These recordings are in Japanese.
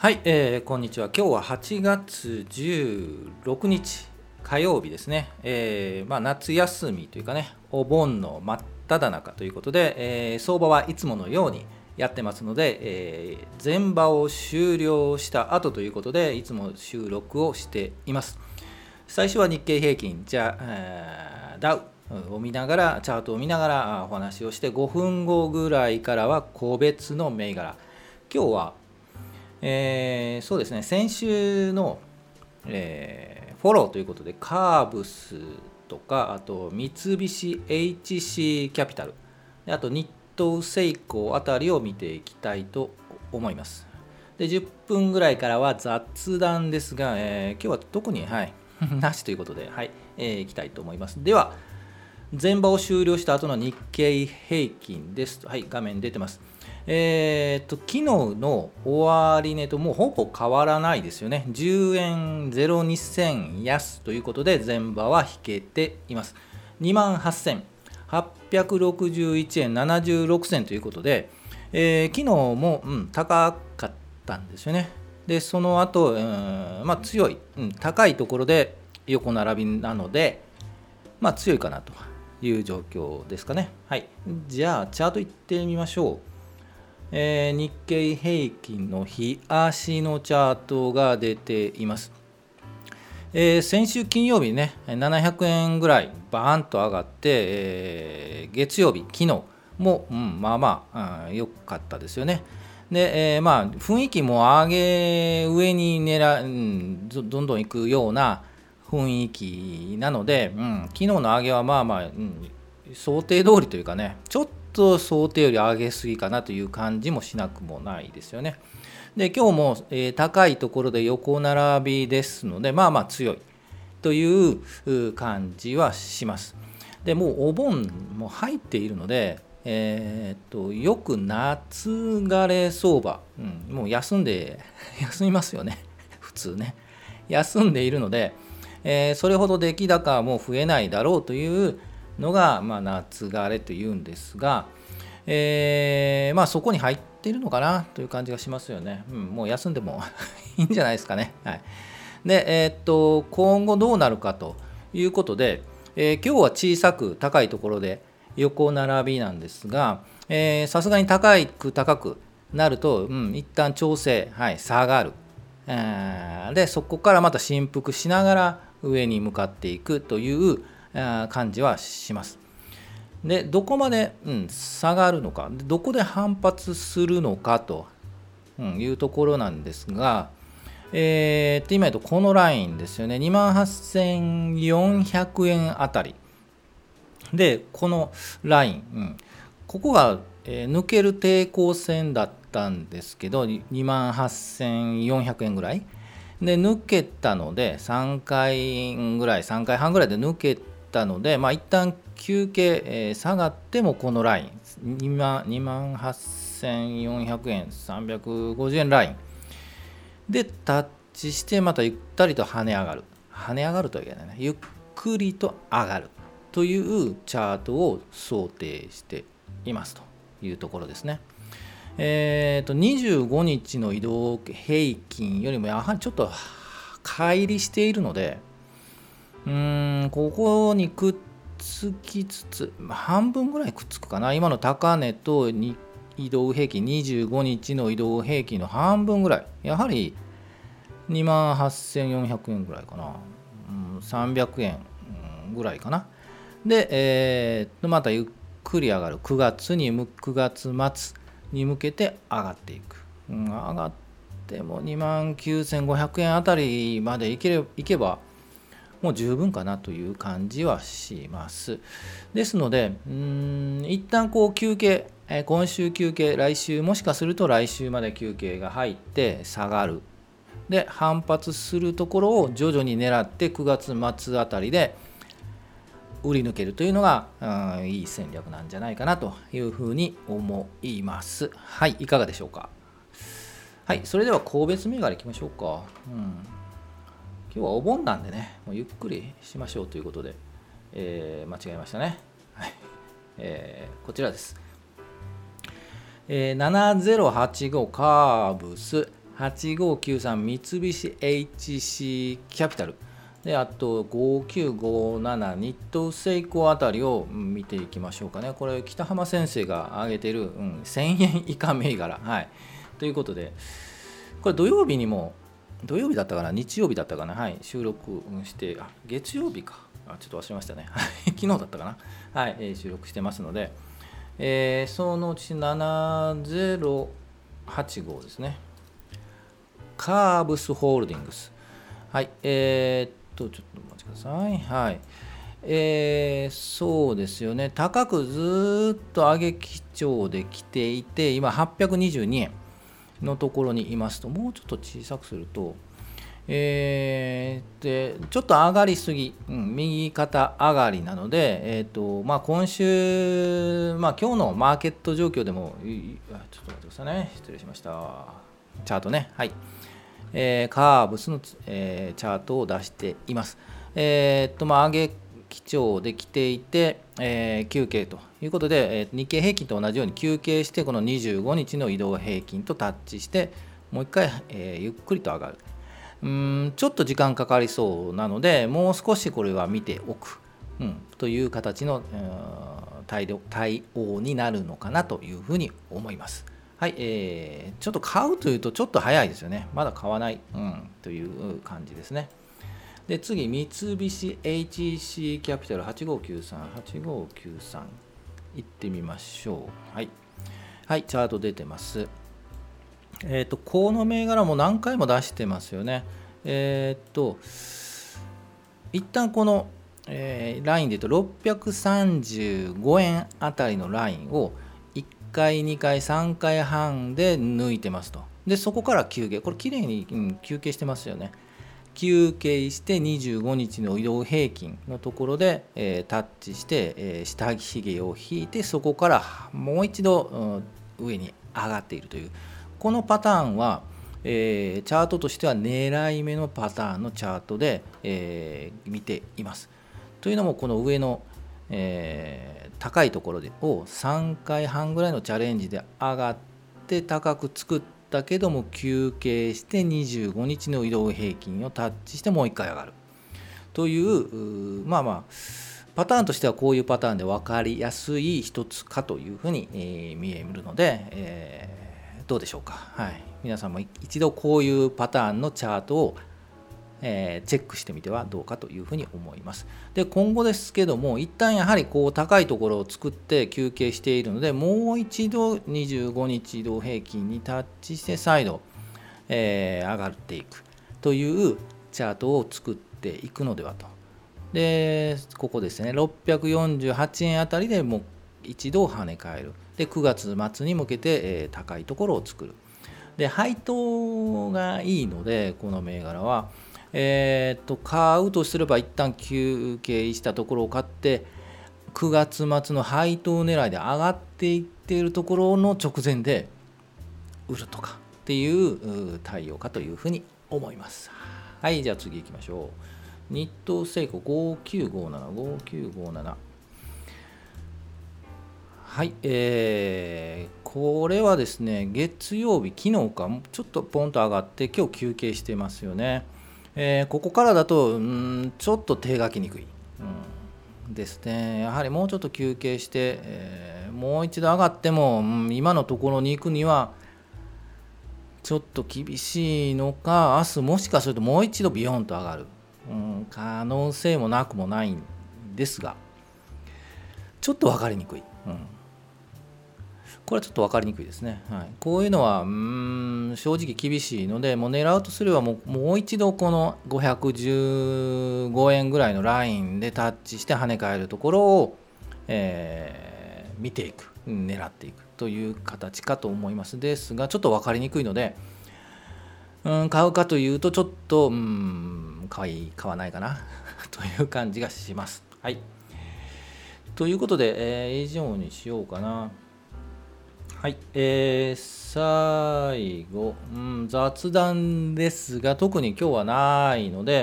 はい、こんにちは。今日は8月16日火曜日ですね。夏休みというかね、お盆の真っ只中ということで、相場はいつものようにやってますので、前場を終了した後ということでいつも収録をしています。最初は日経平均ダウを見ながら、チャートを見ながらお話をして、5分後ぐらいからは個別の銘柄。今日は、そうですね、先週の、フォローということでカーブスとか、あと三菱 HC キャピタル、あと日東セイコーあたりを見ていきたいと思います。で、10分ぐらいからは雑談ですが、今日は特に、なしということで、いきたいと思います。では、前場を終了した後の日経平均です。画面出てます。昨日の終値ともうほぼ変わらないですよね。10円02銭安ということで、前場は引けています。28,861 円76銭ということで、昨日も、高かったんですよね。で、その後、強い、高いところで横並びなので、強いかなという状況ですかね。じゃあチャートいってみましょう。日経平均の日足のチャートが出ています。先週金曜日ね、700円ぐらいバーンと上がって、月曜日昨日も、良かったですよね。で、雰囲気も上にどんどん行くような雰囲気なので、昨日の上げは想定通りというかね、ちょっと想定より上げすぎかなという感じもしなくもないですよね。で、今日も、高いところで横並びですので、強いという感じはします。で、もうお盆も入っているので、よく夏枯れ相場、もう休みますよね普通ね、休んでいるので、それほど出来高も増えないだろうというのが、夏枯れというんですが、そこに入っているのかなという感じがしますよね。もう休んでもいいんじゃないですかね。で、今後どうなるかということで、今日は小さく高いところで横並びなんですが、さすがに高くなると、一旦調整、下がる。で、そこからまた振幅しながら上に向かっていくという感じはします。で、どこまで、下がるのか、どこで反発するのかというところなんですが、今言うとこのラインですよね。 28,400 円あたりで、このライン、ここが、抜ける抵抗線だったんですけど、 28,400 円ぐらいで抜けたので、3回半ぐらいで抜けたので、一旦休憩、下がってもこのライン 28,400 円350円ラインでタッチして、またゆったりと跳ね上がるというかね、ゆっくりと上がるというチャートを想定していますというところですね。25日の移動平均よりもやはりちょっと乖離しているので、ここにくっつきつつ、半分ぐらいくっつくかな。今の高値と移動平均、25日の移動平均の半分ぐらい、やはり 28,400 円ぐらいかな、300円ぐらいかな。で、またゆっくり上がる。9月末に向けて上がっていく、上がっても 29,500 円あたりまでいけばもう十分かなという感じはします。ですので、一旦休憩、今週休憩、来週、もしかすると来週まで休憩が入って下がる。で、反発するところを徐々に狙って、9月末あたりで売り抜けるというのが、いい戦略なんじゃないかなというふうに思います。いかがでしょうか。それでは個別銘柄いきましょうか。今日はお盆なんでね、もうゆっくりしましょうということで、間違えましたね。こちらです。7085カーブス8593三菱 HC キャピタルで、あと5957日東セイコーあたりを見ていきましょうかね。これ北浜先生が挙げてる、1000円以下銘柄、はい、ということで、これ土曜日だったかな、はい、収録して月曜日かちょっと忘れましたね昨日だったかな、はい、収録してますので、そのうち7085ですね、カーブスホールディングス、はい、ちょっとお待ちください。はい、そうですよね、高くずっと上げ基調で来ていて、今822円のところにいますと、もうちょっと小さくすると、でちょっと上がりすぎ、右肩上がりなので、今週、今日のマーケット状況でも、ちょっと待ってくださいね、失礼しました。チャートね、はい。カーブスの、チャートを出しています。上げ基調で来ていて、休憩ということで、日経平均と同じように休憩して、この25日の移動平均とタッチして、もう一回、ゆっくりと上がる。ちょっと時間かかりそうなので、もう少しこれは見ておく、という形の、対応になるのかなというふうに思います。はい、ちょっと買うというとちょっと早いですよね。まだ買わない、という感じですね。で次、三菱 HC キャピタル8593いってみましょう。はい、はい、チャート出てます。この銘柄も何回も出してますよね。一旦この、ラインで言うと635円あたりのラインを1回2回3回半で抜いてますと。でそこから休憩、これきれいに、休憩してますよね。休憩して25日の移動平均のところで、タッチして、下ひげを引いて、そこからもう一度、上に上がっているという、このパターンは、チャートとしては狙い目のパターンのチャートで、見ています。というのも、この上の高いところを3回半ぐらいのチャレンジで上がって高く作ったけども、休憩して25日の移動平均をタッチしてもう1回上がるという、パターンとしてはこういうパターンで分かりやすい一つかというふうに、見えるので、どうでしょうか。はい、皆さんも一度こういうパターンのチャートをチェックしてみてはどうかというふうに思います。で今後ですけども、一旦やはりこう高いところを作って休憩しているので、もう一度25日移動平均にタッチして再度、上がっていくというチャートを作っていくのではと。でここですね、648円あたりでもう一度跳ね返る。で9月末に向けて、高いところを作る。で配当がいいので、この銘柄は買うとすれば、一旦休憩したところを買って、9月末の配当狙いで上がっていっているところの直前で売るとかっていう対応かというふうに思います。はい、じゃあ次行きましょう。日東セイコー5957、はい、これはですね、月曜日、昨日かちょっとポンと上がって、今日休憩してますよね。ここからだとちょっと手がきにくい、ですね。やはりもうちょっと休憩して、もう一度上がっても、今のところに行くにはちょっと厳しいのか、明日もしかするともう一度ビヨンと上がる、可能性もなくもないんですが、ちょっと分かりにくい、これはちょっと分かりにくいですね。はい、こういうのは正直厳しいので、もう狙うとすればもう一度この515円ぐらいのラインでタッチして跳ね返るところを、見ていく、狙っていくという形かと思います。ですがちょっと分かりにくいので、買うかというとちょっと買わないかなという感じがします。はい、ということで、以上にしようかな。はい、最後、雑談ですが、特に今日はないので、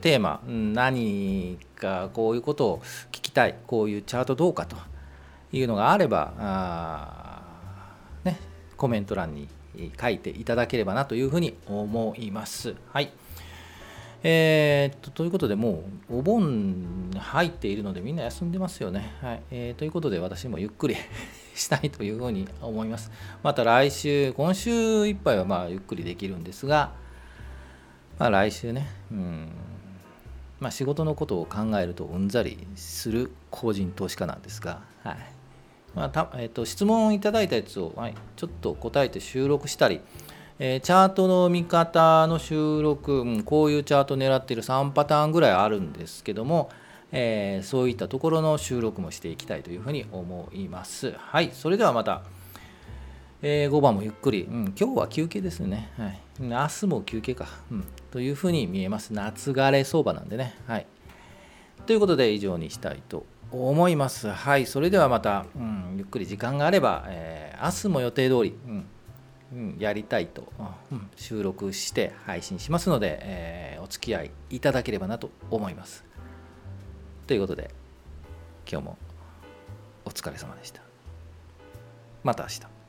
テーマ、何かこういうことを聞きたい、こういうチャートどうかというのがあれば、コメント欄に書いていただければなというふうに思います。はい。ということで、もうお盆入っているのでみんな休んでますよね。はい。ということで、私もゆっくりしたいというふうに思います。また来週、今週いっぱいはゆっくりできるんですが、来週ね、仕事のことを考えるとうんざりする個人投資家なんですが、はい。質問いただいたやつを、はい、ちょっと答えて収録したり、チャートの見方の収録、こういうチャート狙っている3パターンぐらいあるんですけども、そういったところの収録もしていきたいというふうに思います。はい、それではまた、5番もゆっくり、今日は休憩ですね。はい、明日も休憩か、というふうに見えます。夏枯れ相場なんでね。はい、ということで以上にしたいと思います。はい、それではまた、ゆっくり時間があれば、明日も予定通り、やりたいと、収録して配信しますので、お付き合いいただければなと思います。ということで、今日もお疲れ様でした。また明日。